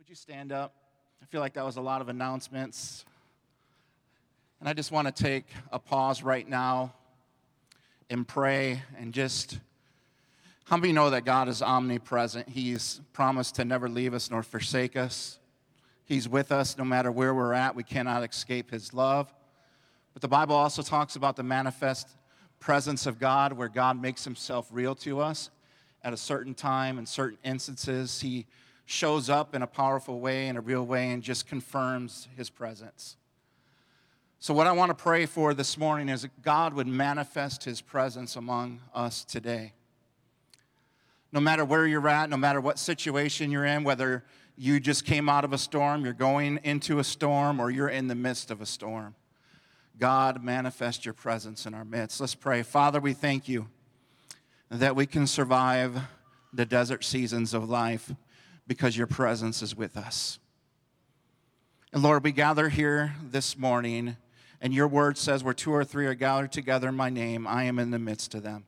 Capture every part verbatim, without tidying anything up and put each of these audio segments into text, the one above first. Would you stand up? I feel like that was a lot of announcements. And I just want to take a pause right now and pray and just, how many know that God is omnipresent? He's promised to never leave us nor forsake us. He's with us no matter where we're at. We cannot escape his love. But the Bible also talks about the manifest presence of God, where God makes himself real to us at a certain time, in certain instances. He shows up in a powerful way, in a real way, and just confirms his presence. So what I want to pray for this morning is that God would manifest his presence among us today. No matter where you're at, no matter what situation you're in, whether you just came out of a storm, you're going into a storm, or you're in the midst of a storm, God, manifest your presence in our midst. Let's pray. Father, we thank you that we can survive the desert seasons of life, because your presence is with us. And Lord, we gather here this morning, and your word says where two or three are gathered together in my name, I am in the midst of them.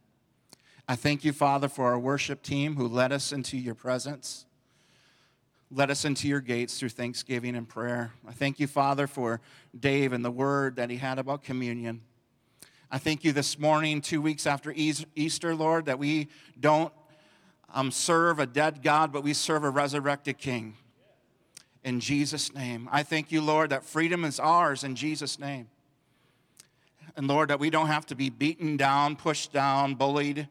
I thank you, Father, for our worship team who led us into your presence. Led us into your gates through thanksgiving and prayer. I thank you, Father, for Dave and the word that he had about communion. I thank you this morning, two weeks after Easter, Lord, that we don't Um, serve a dead God, but we serve a resurrected King. In Jesus' name. I thank you, Lord, that freedom is ours in Jesus' name. And, Lord, that we don't have to be beaten down, pushed down, bullied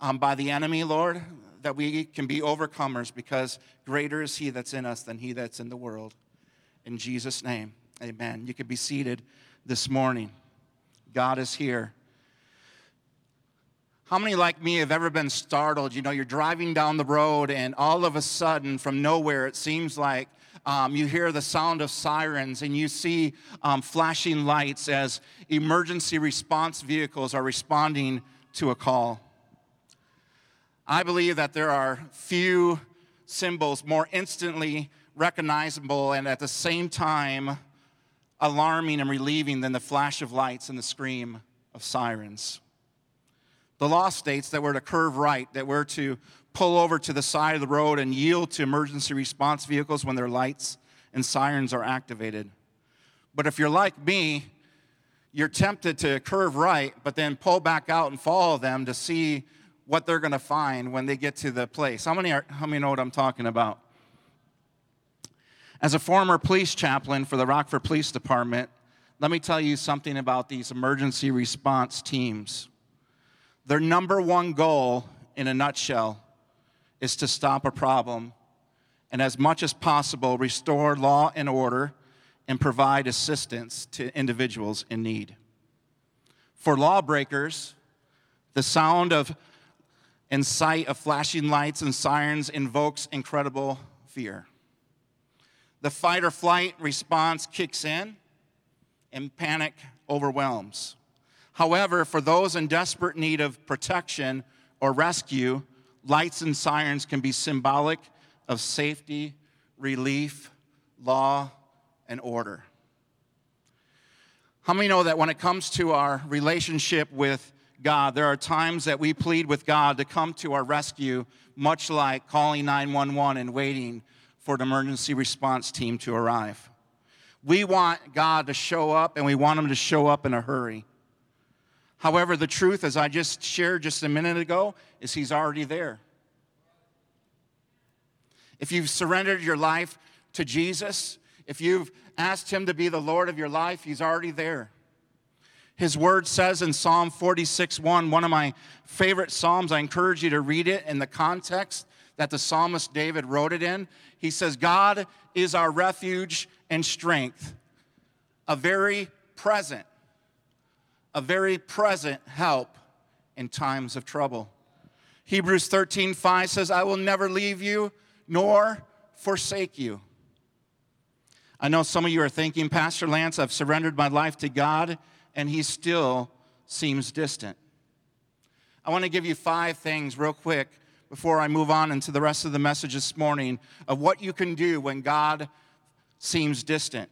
um, by the enemy, Lord, that we can be overcomers, because greater is he that's in us than he that's in the world. In Jesus' name, amen. You can be seated this morning. God is here. How many like me have ever been startled? You know, you're driving down the road, and all of a sudden, from nowhere, it seems like um, you hear the sound of sirens, and you see um, flashing lights as emergency response vehicles are responding to a call. I believe that there are few symbols more instantly recognizable and at the same time alarming and relieving than the flash of lights and the scream of sirens. The law states that we're to curve right, that we're to pull over to the side of the road and yield to emergency response vehicles when their lights and sirens are activated. But if you're like me, you're tempted to curve right, but then pull back out and follow them to see what they're going to find when they get to the place. How many are, how many know what I'm talking about? As a former police chaplain for the Rockford Police Department, let me tell you something about these emergency response teams. Their number one goal, in a nutshell, is to stop a problem and, as much as possible, restore law and order and provide assistance to individuals in need. For lawbreakers, the sound of and sight of flashing lights and sirens invokes incredible fear. The fight or flight response kicks in, and panic overwhelms. However, for those in desperate need of protection or rescue, lights and sirens can be symbolic of safety, relief, law, and order. How many know that when it comes to our relationship with God, there are times that we plead with God to come to our rescue, much like calling nine one one and waiting for an emergency response team to arrive? We want God to show up, and we want him to show up in a hurry. However, the truth, as I just shared just a minute ago, is he's already there. If you've surrendered your life to Jesus, if you've asked him to be the Lord of your life, he's already there. His word says in Psalm forty-six one, one of my favorite psalms, I encourage you to read it in the context that the psalmist David wrote it in. He says, God is our refuge and strength, a very present A very present help in times of trouble. Hebrews thirteen five says, I will never leave you nor forsake you. I know some of you are thinking, Pastor Lance, I've surrendered my life to God, and he still seems distant. I want to give you five things real quick before I move on into the rest of the message this morning of what you can do when God seems distant.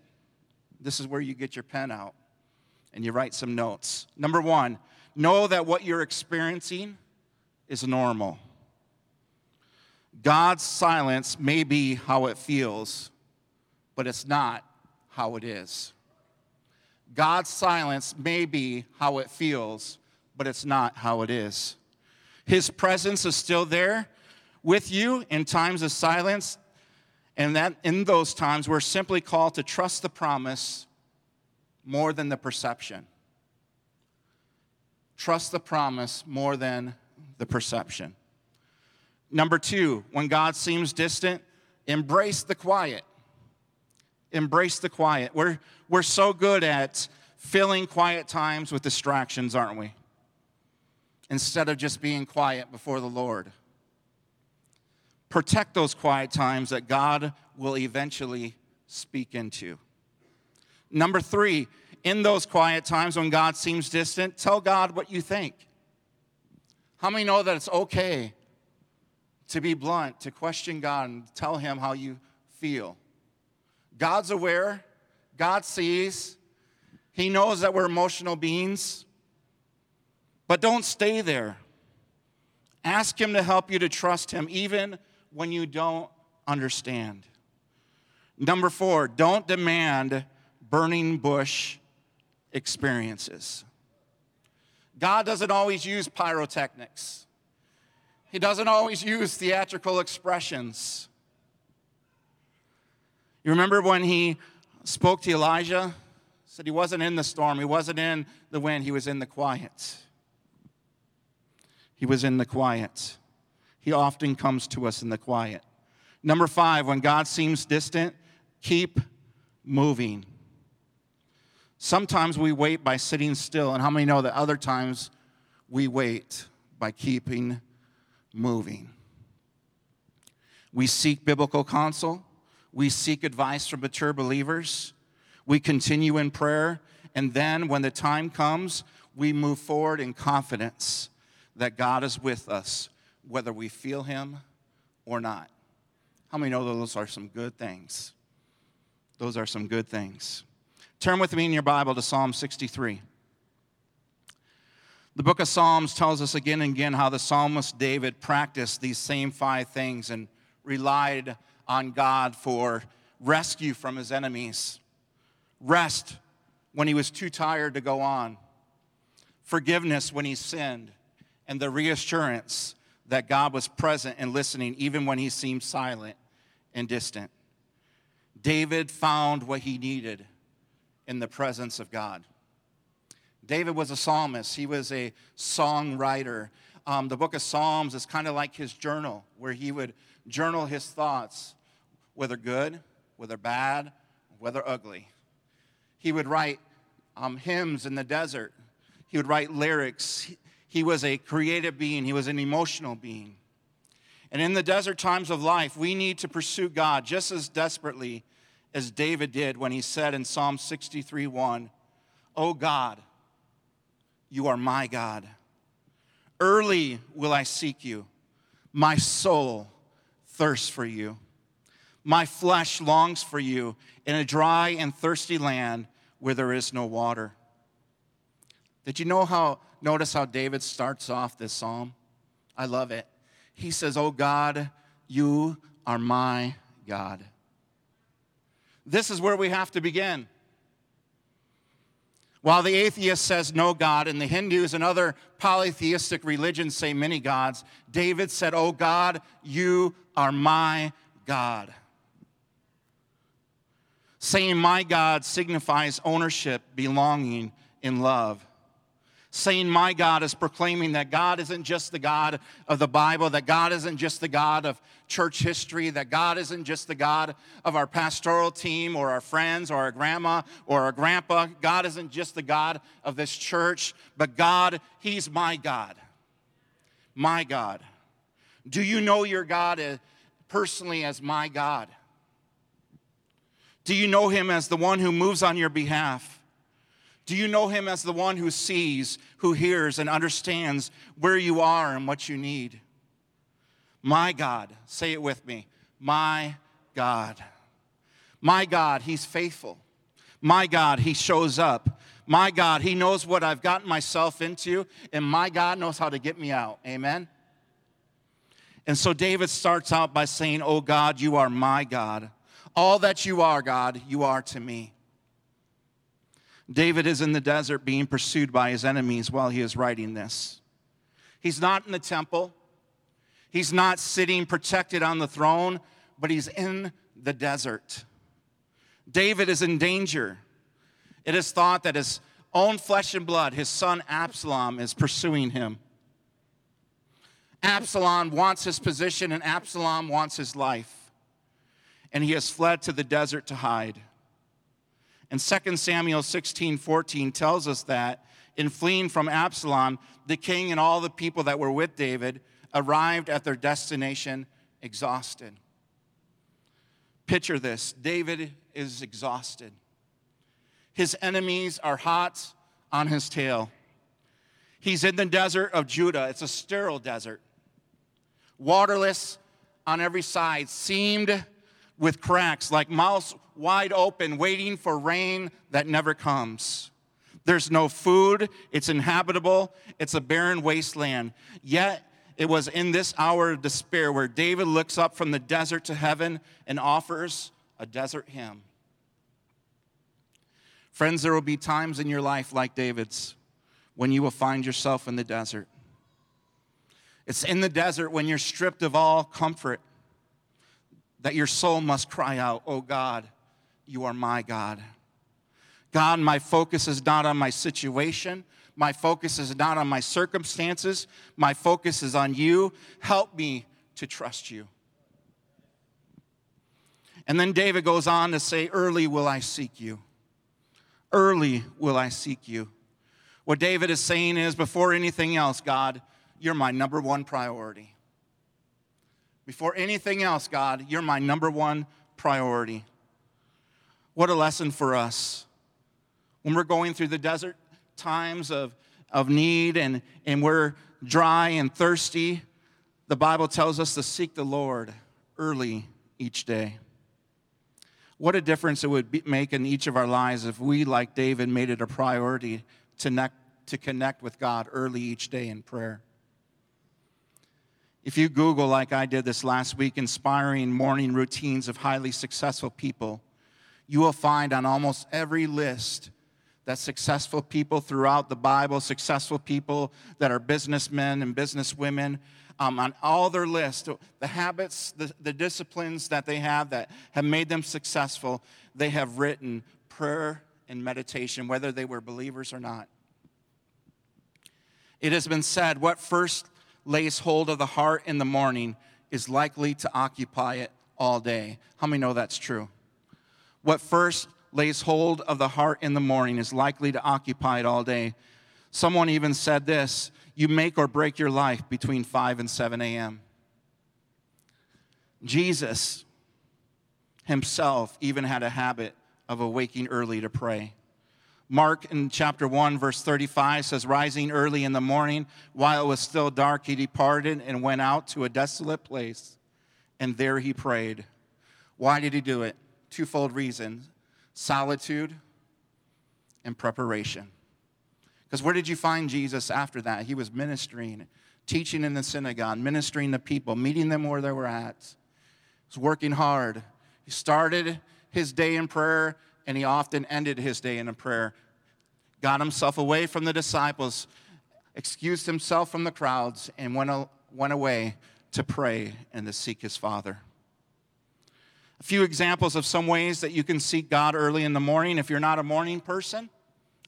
This is where you get your pen out and you write some notes. Number one, know that what you're experiencing is normal. God's silence may be how it feels, but it's not how it is. God's silence may be how it feels, but it's not how it is. His presence is still there with you in times of silence, and that in those times we're simply called to trust the promise more than the perception. Trust the promise more than the perception. Number two, when God seems distant, embrace the quiet. Embrace the quiet. We're, we're so good at filling quiet times with distractions, aren't we? Instead of just being quiet before the Lord. Protect those quiet times that God will eventually speak into. Number three, in those quiet times when God seems distant, tell God what you think. How many know that it's okay to be blunt, to question God and tell him how you feel? God's aware. God sees. He knows that we're emotional beings. But don't stay there. Ask him to help you to trust him, even when you don't understand. Number four, don't demand burning bush experiences. God doesn't always use pyrotechnics. He doesn't always use theatrical expressions. You remember when he spoke to Elijah? He said he wasn't in the storm. He wasn't in the wind. He was in the quiet. He was in the quiet. He often comes to us in the quiet. Number five, when God seems distant, keep moving. Sometimes we wait by sitting still, and how many know that other times we wait by keeping moving? We seek biblical counsel. We seek advice from mature believers. We continue in prayer. And then when the time comes, we move forward in confidence that God is with us, whether we feel him or not. How many know those are some good things? Those are some good things. Turn with me in your Bible to Psalm sixty-three. The book of Psalms tells us again and again how the psalmist David practiced these same five things and relied on God for rescue from his enemies. Rest when he was too tired to go on. Forgiveness when he sinned. And the reassurance that God was present and listening even when he seemed silent and distant. David found what he needed in the presence of God. David was a psalmist. He was a songwriter. Um, the book of Psalms is kind of like his journal, where he would journal his thoughts, whether good, whether bad, whether ugly. He would write um, hymns in the desert. He would write lyrics. He was a creative being. He was an emotional being. And in the desert times of life, we need to pursue God just as desperately as David did when he said in Psalm sixty-three one, "O God, you are my God. Early will I seek you. My soul thirsts for you. My flesh longs for you in a dry and thirsty land where there is no water." Did you know how, notice how David starts off this psalm? I love it. He says, "Oh God, you are my God." This is where we have to begin. While the atheist says no God, and the Hindus and other polytheistic religions say many gods, David said, "Oh God, you are my God." Saying "my God" signifies ownership, belonging, and love. Saying "my God" is proclaiming that God isn't just the God of the Bible, that God isn't just the God of church history, that God isn't just the God of our pastoral team or our friends or our grandma or our grandpa. God isn't just the God of this church, but God, he's my God. My God. Do you know your God personally as my God? Do you know him as the one who moves on your behalf? Do you know him as the one who sees, who hears, and understands where you are and what you need? My God, say it with me, my God. My God, he's faithful. My God, he shows up. My God, he knows what I've gotten myself into, and my God knows how to get me out. Amen? And so David starts out by saying, "Oh God, you are my God. All that you are, God, you are to me." David is in the desert being pursued by his enemies while he is writing this. He's not in the temple. He's not sitting protected on the throne, but he's in the desert. David is in danger. It is thought that his own flesh and blood, his son Absalom, is pursuing him. Absalom wants his position, and Absalom wants his life. And he has fled to the desert to hide. And Second Samuel sixteen fourteen tells us that in fleeing from Absalom, the king and all the people that were with David arrived at their destination exhausted. Picture this. David is exhausted. His enemies are hot on his tail. He's in the desert of Judah. It's a sterile desert. Waterless on every side, seamed with cracks, like mouths wide open, waiting for rain that never comes. There's no food. It's inhabitable. It's a barren wasteland. Yet it was in this hour of despair where David looks up from the desert to heaven and offers a desert hymn. Friends, there will be times in your life like David's when you will find yourself in the desert. It's in the desert when you're stripped of all comfort that your soul must cry out, "Oh God, you are my God. God, my focus is not on my situation. My focus is not on my circumstances. My focus is on you. Help me to trust you." And then David goes on to say, "Early will I seek you. Early will I seek you." What David is saying is, before anything else, God, you're my number one priority. Before anything else, God, you're my number one priority. What a lesson for us. When we're going through the desert times of, of need and, and we're dry and thirsty, the Bible tells us to seek the Lord early each day. What a difference it would be, make in each of our lives if we, like David, made it a priority to, ne- to connect with God early each day in prayer. If you Google, like I did this last week, inspiring morning routines of highly successful people, you will find on almost every list that successful people throughout the Bible, successful people that are businessmen and businesswomen, um, on all their lists, the habits, the, the disciplines that they have that have made them successful, they have written prayer and meditation, whether they were believers or not. It has been said, what first lays hold of the heart in the morning is likely to occupy it all day. How many know that's true? What first lays hold of the heart in the morning is likely to occupy it all day. Someone even said this, you make or break your life between five and seven a.m. Jesus himself even had a habit of awaking early to pray. Mark in chapter one, verse thirty-five says, rising early in the morning, while it was still dark, he departed and went out to a desolate place, and there he prayed. Why did he do it? Twofold reason. Solitude and preparation. Because where did you find Jesus after that? He was ministering, teaching in the synagogue, ministering to people, meeting them where they were at. He was working hard. He started his day in prayer, and he often ended his day in a prayer. Got himself away from the disciples, excused himself from the crowds, and went, went away to pray and to seek his Father. A few examples of some ways that you can seek God early in the morning. If you're not a morning person,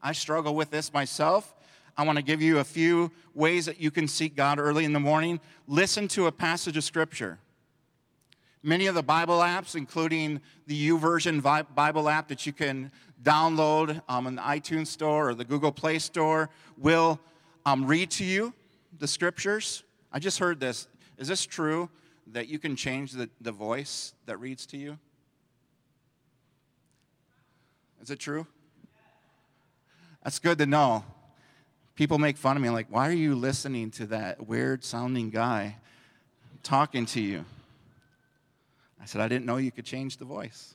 I struggle with this myself. I want to give you a few ways that you can seek God early in the morning. Listen to a passage of Scripture. Many of the Bible apps, including the YouVersion Bible app that you can download um, in the iTunes Store or the Google Play Store, will um, read to you the Scriptures. I just heard this. Is this true? That you can change the, the voice that reads to you? Is it true? That's good to know. People make fun of me, like, why are you listening to that weird-sounding guy talking to you? I said, I didn't know you could change the voice.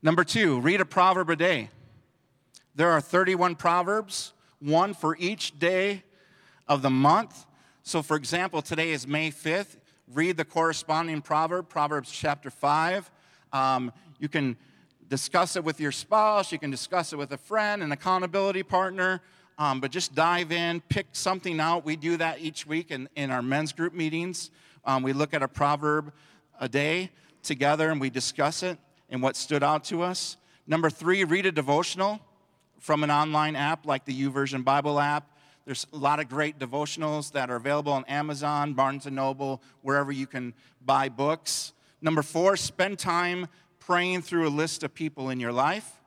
Number two, read a proverb a day. There are thirty-one proverbs, one for each day of the month. So, for example, today is May fifth. read the corresponding proverb, Proverbs chapter five. Um, you can discuss it with your spouse. You can discuss it with a friend, an accountability partner. Um, but just dive in, pick something out. We do that each week in, in our men's group meetings. Um, we look at a proverb a day together, and we discuss it and what stood out to us. Number three, read a devotional from an online app like the YouVersion Bible app. There's a lot of great devotionals that are available on Amazon, Barnes and Noble, wherever you can buy books. Number four, spend time praying through a list of people in your life.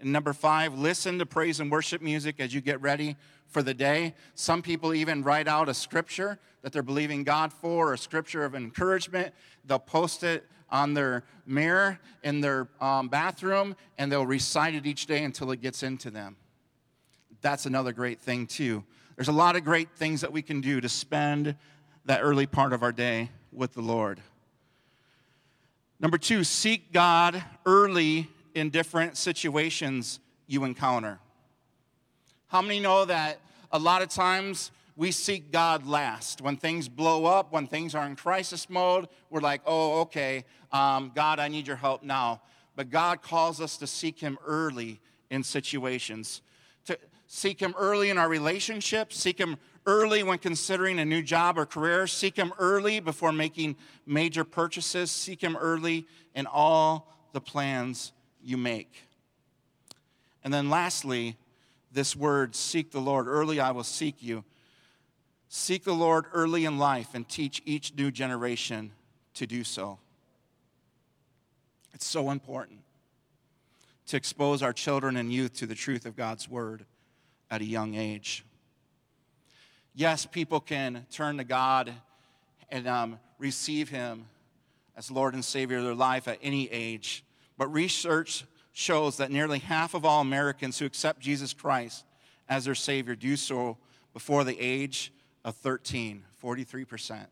And number five, listen to praise and worship music as you get ready for the day. Some people even write out a scripture that they're believing God for, or a scripture of encouragement. They'll post it on their mirror in their um, bathroom, and they'll recite it each day until it gets into them. That's another great thing, too. There's a lot of great things that we can do to spend that early part of our day with the Lord. Number two, seek God early in different situations you encounter. How many know that a lot of times we seek God last? When things blow up, when things are in crisis mode, we're like, oh, okay, um, God, I need your help now. But God calls us to seek him early in situations. To seek him early in our relationships. Seek him early when considering a new job or career. Seek him early before making major purchases. Seek him early in all the plans you make. And then lastly, this word, seek the Lord. Early I will seek you. Seek the Lord early in life and teach each new generation to do so. It's so important to expose our children and youth to the truth of God's word at a young age. Yes, people can turn to God and um, receive him as Lord and Savior of their life at any age. But research shows that nearly half of all Americans who accept Jesus Christ as their Savior do so before the age of thirteen, forty-three percent.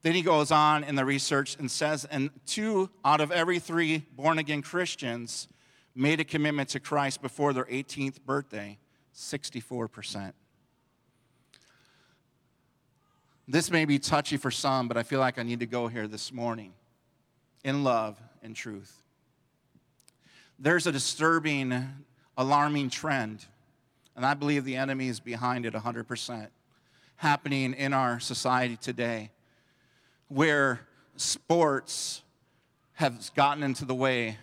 Then he goes on in the research and says, and two out of every three born-again Christians made a commitment to Christ before their eighteenth birthday, sixty-four percent. This may be touchy for some, but I feel like I need to go here this morning. In love and truth. There's a disturbing, alarming trend, and I believe the enemy is behind it one hundred percent, happening in our society today, where sports have gotten into the way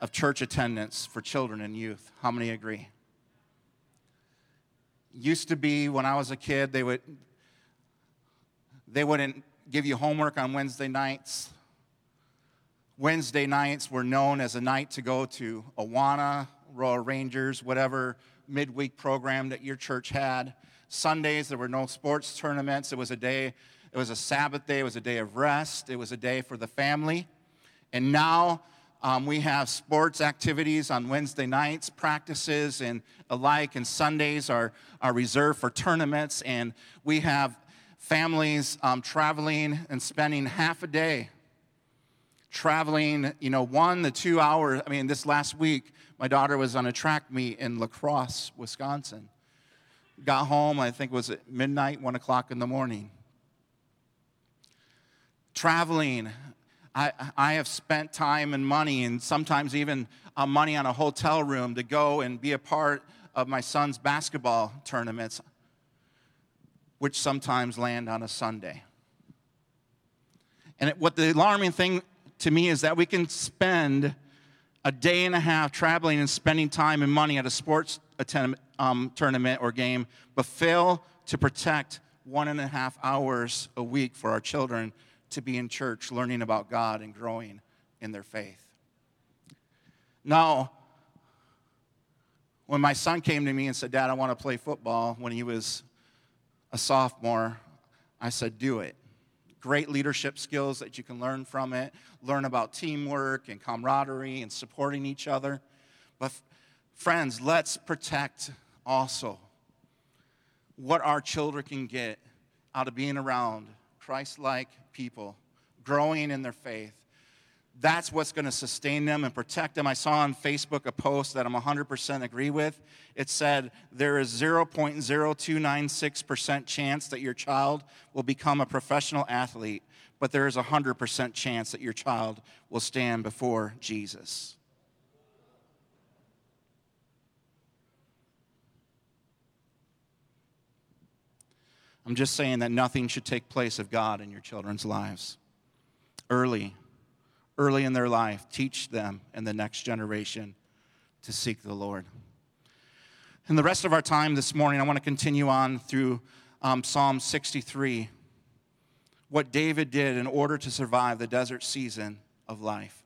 of church attendance for children and youth. How many agree? Used to be when I was a kid, they would, they wouldn't give you homework on Wednesday nights. Wednesday nights were known as a night to go to Awana, Royal Rangers, whatever midweek program that your church had. Sundays, there were no sports tournaments. It was a day, it was a Sabbath day. It was a day of rest. It was a day for the family. And now um, we have sports activities on Wednesday nights, practices and alike, and Sundays are, are reserved for tournaments. And we have families um, traveling and spending half a day traveling, you know, one to two hours. I mean, this last week, my daughter was on a track meet in La Crosse, Wisconsin. Got home, I think it was at midnight, one o'clock in the morning. Traveling. I, I have spent time and money, and sometimes even uh, money on a hotel room to go and be a part of my son's basketball tournaments, which sometimes land on a Sunday. And it, what the alarming thing to me is that we can spend a day and a half traveling and spending time and money at a sports attend, um, tournament or game, but fail to protect one and a half hours a week for our children to be in church, learning about God and growing in their faith. Now, when my son came to me and said, Dad, I want to play football, when he was a sophomore, I said, do it. Great leadership skills that you can learn from it. Learn about teamwork and camaraderie and supporting each other. But f- friends, let's protect also what our children can get out of being around Christ-like people, growing in their faith, that's what's going to sustain them and protect them. I saw on Facebook a post that I'm one hundred percent agree with. It said there is zero point zero two nine six percent chance that your child will become a professional athlete, but there is a one hundred percent chance that your child will stand before Jesus. I'm just saying that nothing should take place of God in your children's lives. Early, early in their life, teach them and the next generation to seek the Lord. And the rest of our time this morning, I want to continue on through um, Psalm sixty-three, what David did in order to survive the desert season of life.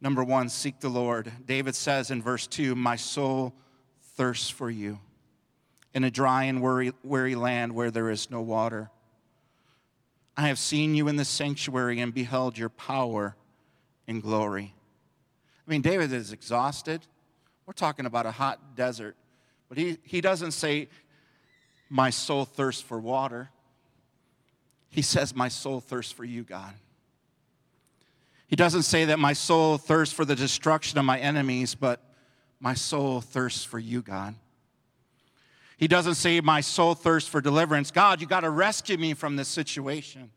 Number one, seek the Lord. David says in verse two, "My soul thirsts for you, in a dry and weary, weary land where there is no water. I have seen you in the sanctuary and beheld your power and glory." I mean, David is exhausted. We're talking about a hot desert. But he, he doesn't say, "My soul thirsts for water." He says, "My soul thirsts for you, God." He doesn't say that my soul thirsts for the destruction of my enemies, but my soul thirsts for you, God. He doesn't say, "My soul thirsts for deliverance. God, you got to rescue me from this situation."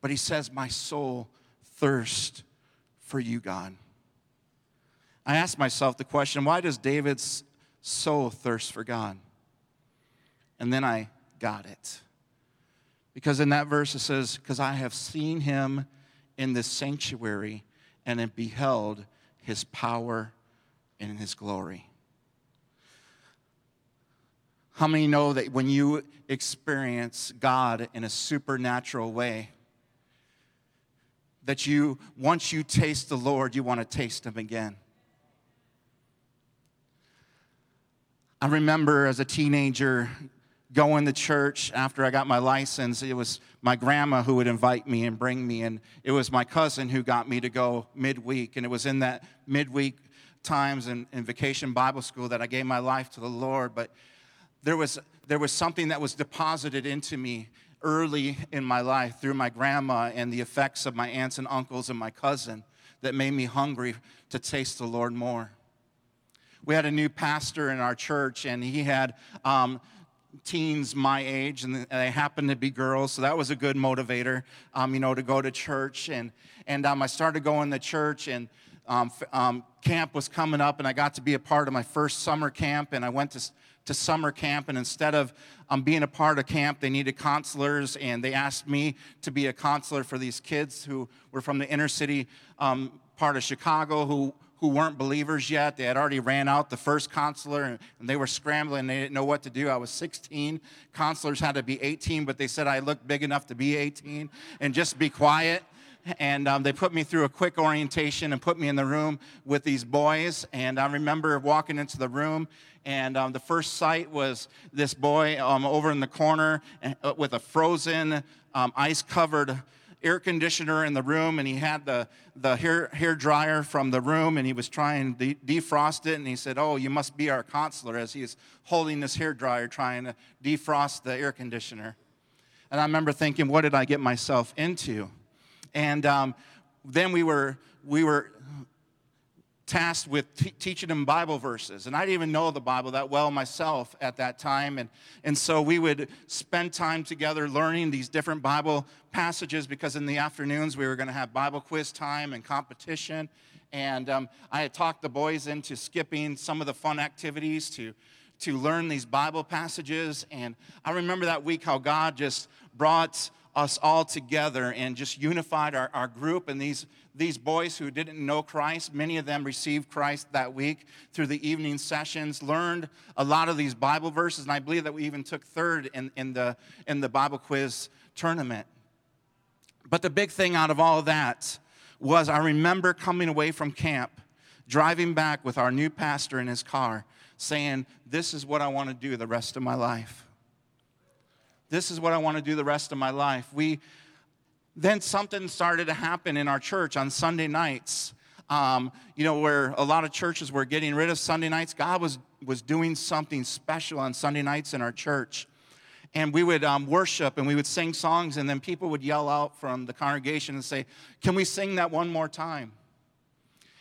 But he says, "My soul thirsts for you, God." I asked myself the question, why does David's soul thirst for God? And then I got it. Because in that verse it says, "Because I have seen him in this sanctuary and have beheld his power and his glory." How many know that when you experience God in a supernatural way, that you, once you taste the Lord, you want to taste him again? I remember as a teenager going to church after I got my license. It was my grandma who would invite me and bring me, and it was my cousin who got me to go midweek, and it was in that midweek times in, in vacation Bible school that I gave my life to the Lord. But There was, there was something that was deposited into me early in my life through my grandma and the effects of my aunts and uncles and my cousin that made me hungry to taste the Lord more. We had a new pastor in our church, and he had um, teens my age, and they happened to be girls, so that was a good motivator, um, you know, to go to church. And, and um, I started going to church, and um, um, camp was coming up, and I got to be a part of my first summer camp, and I went to... to summer camp, and instead of um, being a part of camp, they needed counselors, and they asked me to be a counselor for these kids who were from the inner city um, part of Chicago who, who weren't believers yet. They had already ran out the first counselor, and, and they were scrambling. They didn't know what to do. I was sixteen. Counselors had to be eighteen, but they said I looked big enough to be eighteen and just be quiet. And um, they put me through a quick orientation and put me in the room with these boys. And I remember walking into the room, and um, the first sight was this boy um, over in the corner with a frozen, um, ice-covered air conditioner in the room, and he had the, the hair, hair dryer from the room, and he was trying to de- defrost it, and he said, "Oh, you must be our counselor," as he's holding this hair dryer trying to defrost the air conditioner. And I remember thinking, what did I get myself into? And um, then we were we were tasked with t- teaching them Bible verses. And I didn't even know the Bible that well myself at that time. And, and so we would spend time together learning these different Bible passages, because in the afternoons we were going to have Bible quiz time and competition. And um, I had talked the boys into skipping some of the fun activities to to learn these Bible passages. And I remember that week how God just brought us all together and just unified our, our group. And these, these boys who didn't know Christ, many of them received Christ that week through the evening sessions, learned a lot of these Bible verses, and I believe that we even took third in, in, the, in the Bible quiz tournament. But the big thing out of all of that was I remember coming away from camp, driving back with our new pastor in his car, saying, "This is what I want to do the rest of my life. This is what I want to do the rest of my life." We then something started to happen in our church on Sunday nights, um, you know, where a lot of churches were getting rid of Sunday nights. God was was doing something special on Sunday nights in our church. and we would um, worship, and we would sing songs, and then people would yell out from the congregation and say, "Can we sing that one more time?"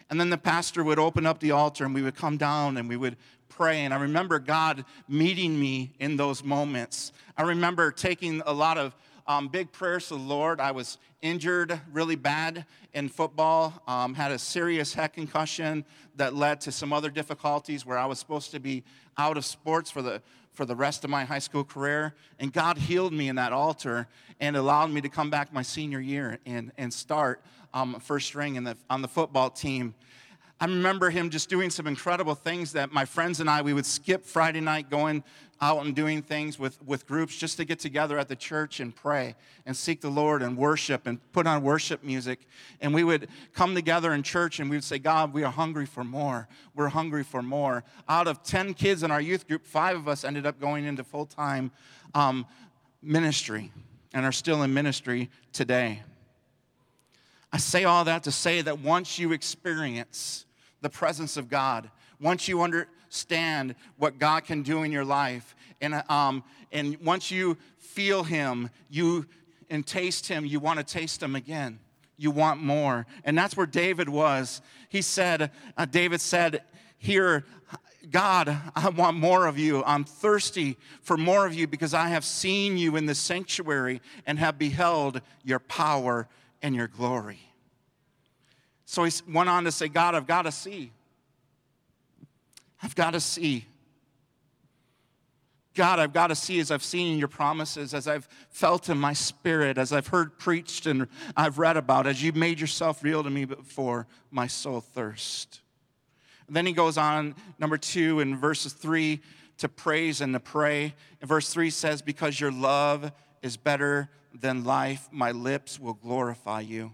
And then the pastor would open up the altar, and we would come down, and we would pray. And I remember God meeting me in those moments. I remember taking a lot of um, big prayers to the Lord. I was injured really bad in football, um, had a serious head concussion that led to some other difficulties where I was supposed to be out of sports for the for the rest of my high school career, and God healed me in that altar and allowed me to come back my senior year and, and start um, first string in the, on the football team. I remember him just doing some incredible things that my friends and I, we would skip Friday night going out and doing things with, with groups just to get together at the church and pray and seek the Lord and worship and put on worship music. And we would come together in church and we would say, "God, we are hungry for more. We're hungry for more." Out of ten kids in our youth group, five of us ended up going into full-time um, ministry and are still in ministry today. I say all that to say that once you experience the presence of God, once you understand what God can do in your life, and um, and once you feel Him, you and taste Him, you want to taste Him again. You want more, and that's where David was. He said, uh, David said, "Here, God, I want more of you. I'm thirsty for more of you because I have seen you in the sanctuary and have beheld your power and your glory." So he went on to say, "God, I've got to see. I've got to see. God, I've got to see as I've seen in your promises, as I've felt in my spirit, as I've heard preached and I've read about, as you've made yourself real to me before my soul thirst." And then he goes on, number two, in verses three, to praise and to pray. And verse three says, "Because your love is better than life, my lips will glorify you.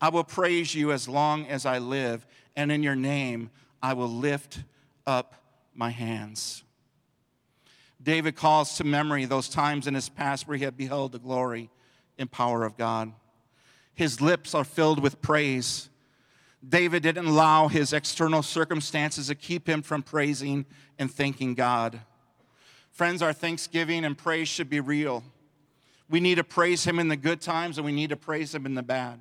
I will praise you as long as I live, and in your name I will lift up my hands." David calls to memory those times in his past where he had beheld the glory and power of God. His lips are filled with praise. David didn't allow his external circumstances to keep him from praising and thanking God. Friends, our thanksgiving and praise should be real. We need to praise him in the good times, and we need to praise him in the bad.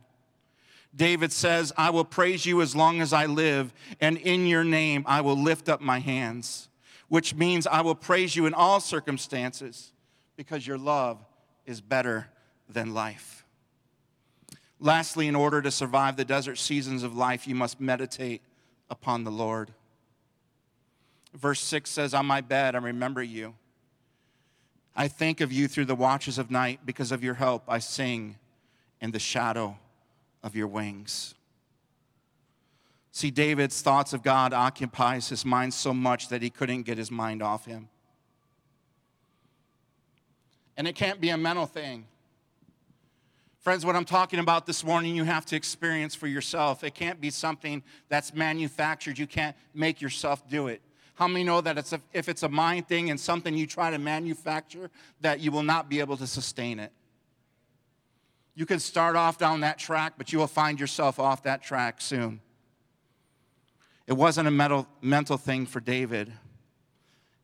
David says, "I will praise you as long as I live, and in your name I will lift up my hands," which means I will praise you in all circumstances because your love is better than life. Lastly, in order to survive the desert seasons of life, you must meditate upon the Lord. Verse six says, "On my bed I remember you. I think of you through the watches of night. Because of your help, I sing in the shadow of your wings." See, David's thoughts of God occupies his mind so much that he couldn't get his mind off him. And it can't be a mental thing. Friends, what I'm talking about this morning, you have to experience for yourself. It can't be something that's manufactured. You can't make yourself do it. How many know that it's a, if it's a mind thing and something you try to manufacture, that you will not be able to sustain it? You can start off down that track, but you will find yourself off that track soon. It wasn't a mental, mental thing for David.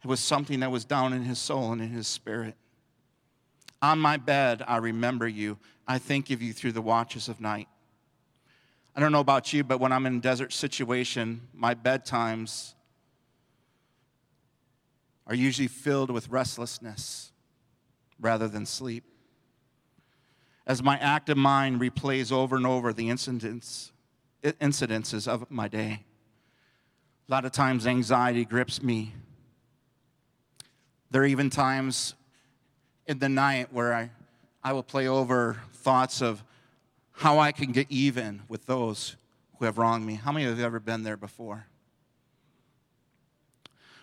It was something that was down in his soul and in his spirit. "On my bed, I remember you. I think of you through the watches of night." I don't know about you, but when I'm in a desert situation, my bedtimes are usually filled with restlessness rather than sleep, as my active mind replays over and over the incidents, incidences of my day. A lot of times anxiety grips me. There are even times in the night where I, I will play over thoughts of how I can get even with those who have wronged me. How many of you have ever been there before?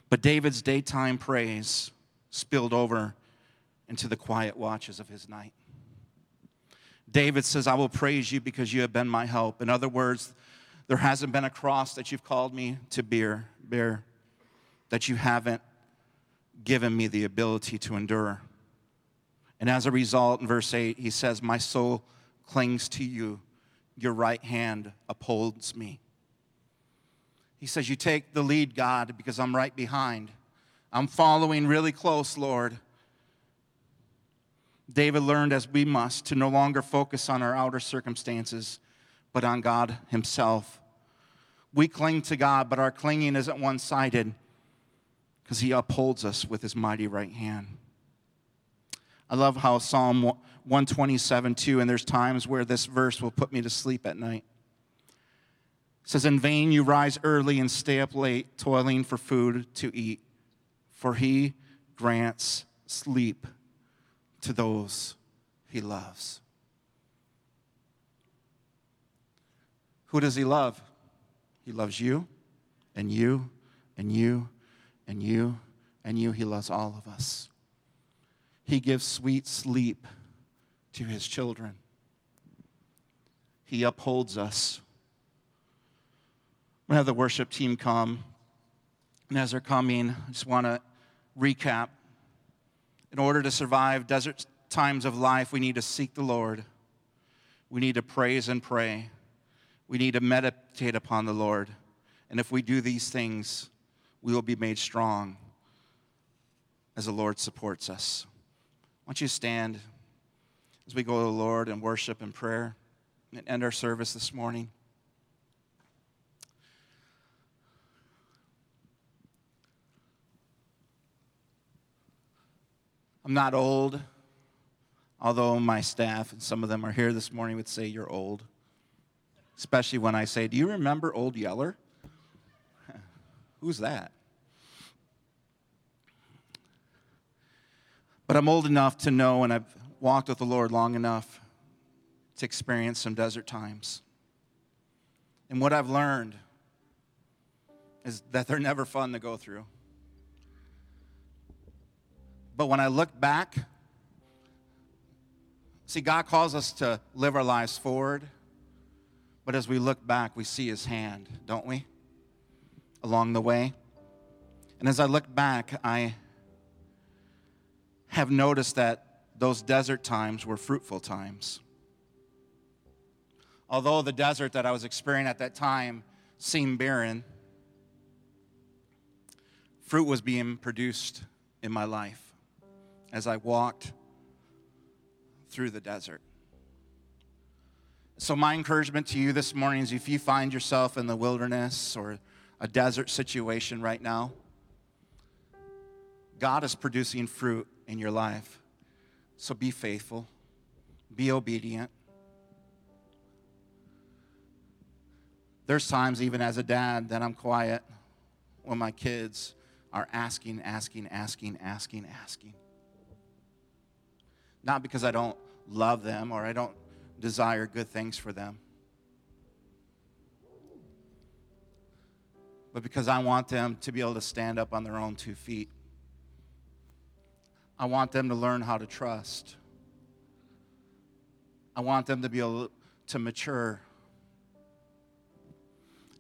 But David's daytime praise spilled over into the quiet watches of his night. David says, "I will praise you because you have been my help." In other words, there hasn't been a cross that you've called me to bear, bear that you haven't given me the ability to endure. And as a result, in verse eight, he says, "My soul clings to you. Your right hand upholds me." He says, "You take the lead, God, because I'm right behind. I'm following really close, Lord. David learned, as we must, to no longer focus on our outer circumstances, but on God himself. We cling to God, but our clinging isn't one-sided, because he upholds us with his mighty right hand. I love how Psalm one twenty-seven, two, and there's times where this verse will put me to sleep at night. It says, "In vain you rise early and stay up late, toiling for food to eat, for he grants sleep to those he loves." Who does he love? He loves you, and you, and you, and you, and you. He loves all of us. He gives sweet sleep to his children. He upholds us. I'm going to have the worship team come. And as they're coming, I just want to recap. In order to survive desert times of life, we need to seek the Lord. We need to praise and pray. We need to meditate upon the Lord. And if we do these things, we will be made strong as the Lord supports us. I want you to stand as we go to the Lord in worship and prayer and end our service this morning. I'm not old, although my staff, and some of them are here this morning, would say you're old. Especially when I say, "Do you remember Old Yeller?" Who's that? But I'm old enough to know, and I've walked with the Lord long enough to experience some desert times. And what I've learned is that they're never fun to go through. But when I look back, see, God calls us to live our lives forward. But as we look back, we see his hand, don't we, along the way? And as I look back, I have noticed that those desert times were fruitful times. Although the desert that I was experiencing at that time seemed barren, fruit was being produced in my life as I walked through the desert. So my encouragement to you this morning is, if you find yourself in the wilderness or a desert situation right now, God is producing fruit in your life. So be faithful, be obedient. There's times, even as a dad, that I'm quiet when my kids are asking, asking, asking, asking, asking. Not because I don't love them or I don't desire good things for them, but because I want them to be able to stand up on their own two feet. I want them to learn how to trust. I want them to be able to mature.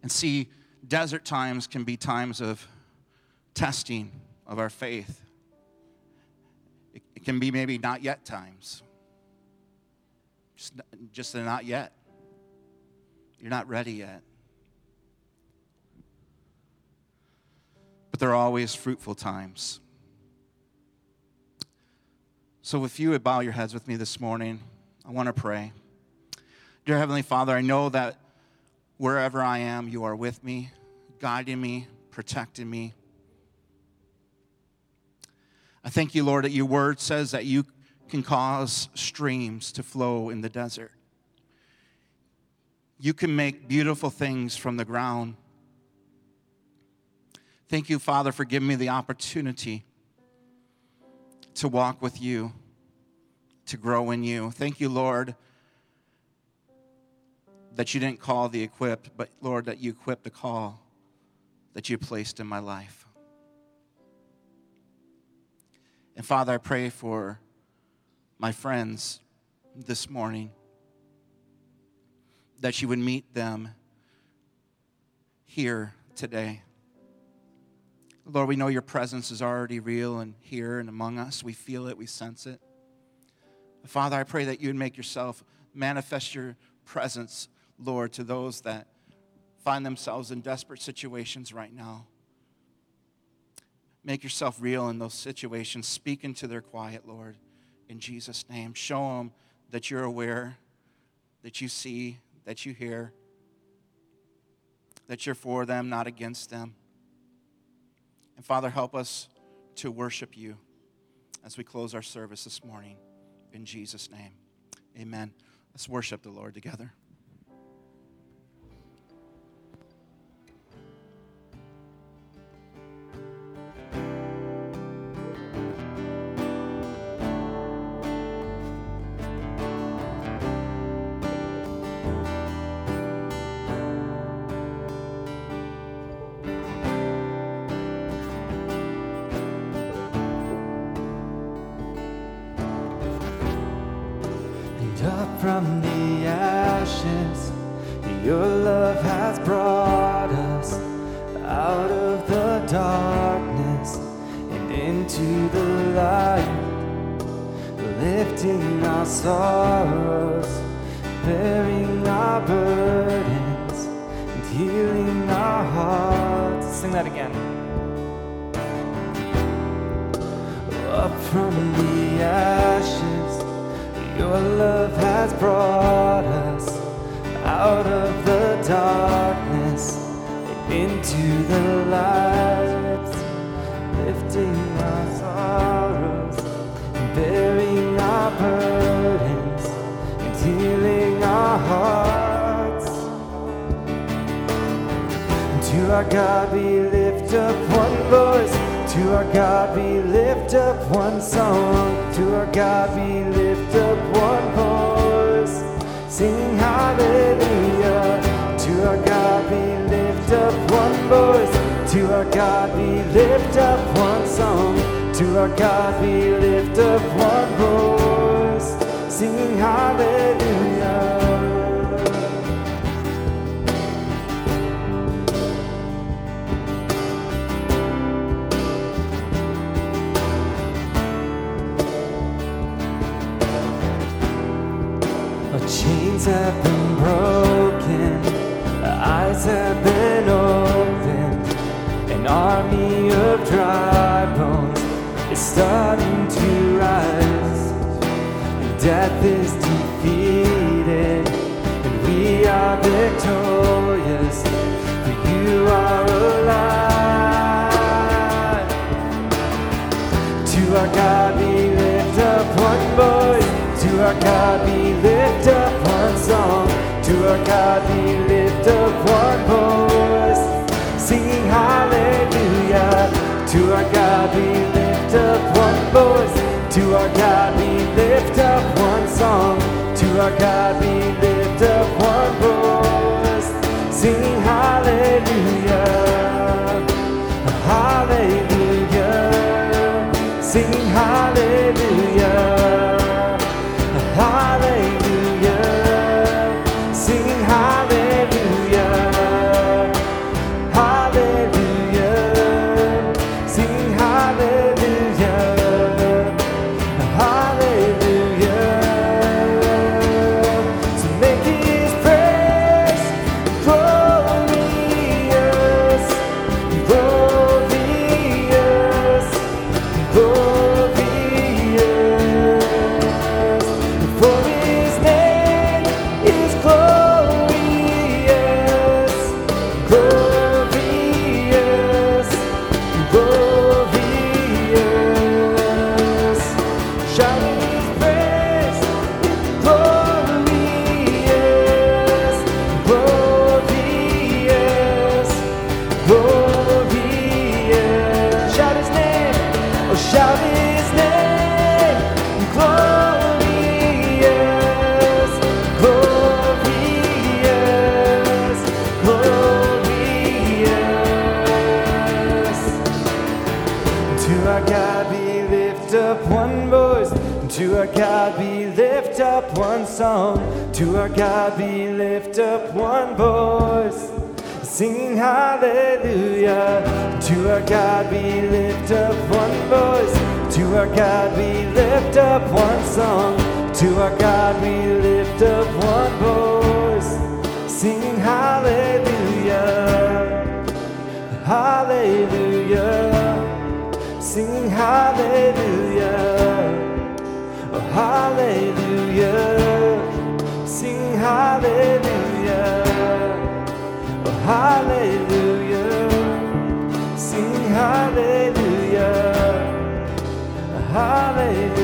And see, desert times can be times of testing of our faith. It can be maybe not yet times. Just, just the not yet. You're not ready yet. But there are always fruitful times. So if you would bow your heads with me this morning, I want to pray. Dear Heavenly Father, I know that wherever I am, you are with me, guiding me, protecting me. I thank you, Lord, that your word says that you can cause streams to flow in the desert. You can make beautiful things from the ground. Thank you, Father, for giving me the opportunity to walk with you, to grow in you. Thank you, Lord, that you didn't call the equipped, but, Lord, that you equipped the call that you placed in my life. And, Father, I pray for my friends this morning, that you would meet them here today. Lord, we know your presence is already real and here and among us. We feel it. We sense it. Father, I pray that you would make yourself, manifest your presence, Lord, to those that find themselves in desperate situations right now. Make yourself real in those situations. Speak into their quiet, Lord. in Jesus' name. Show them that you're aware, that you see, that you hear, that you're for them, not against them. And Father, help us to worship you as we close our service this morning. In Jesus' name, amen. Let's worship the Lord together. From the ashes, your love has brought us out of the darkness and into the light, lifting our sorrows, bearing our burdens, and healing our hearts. Sing that again. Up from the ashes, your love has brought us out of the darkness and into the light, lifting our sorrows and bearing our burdens and healing our hearts. And to our God we lift up one voice. To our God we lift up one song. To our God we lift up one voice. Sing hallelujah. To our God we lift up one voice. To our God we lift up one song. To our God we lift up one voice. Sing hallelujah. Chains have been broken, eyes have been opened, an army of dry bones is starting to rise. Death is defeated, and we are victorious, for you are alive. To our God we lift up one voice. To our God we lift up one song. To our God we lift up one voice, singing hallelujah. To our God we lift up one voice. To our God we lift up one song. To our God we lift up one voice, singing hallelujah. Hallelujah. Singing hallelujah. Hallelujah, singing hallelujah, hallelujah, singing hallelujah, hallelujah. So make his praise glorious, glorious, glorious. To our God we lift up one voice, singing hallelujah. To our God we lift up one voice. To our God we lift up one song. To our God we lift up one voice, singing hallelujah. Hallelujah. Singing hallelujah. Hallelujah, sing hallelujah, hallelujah.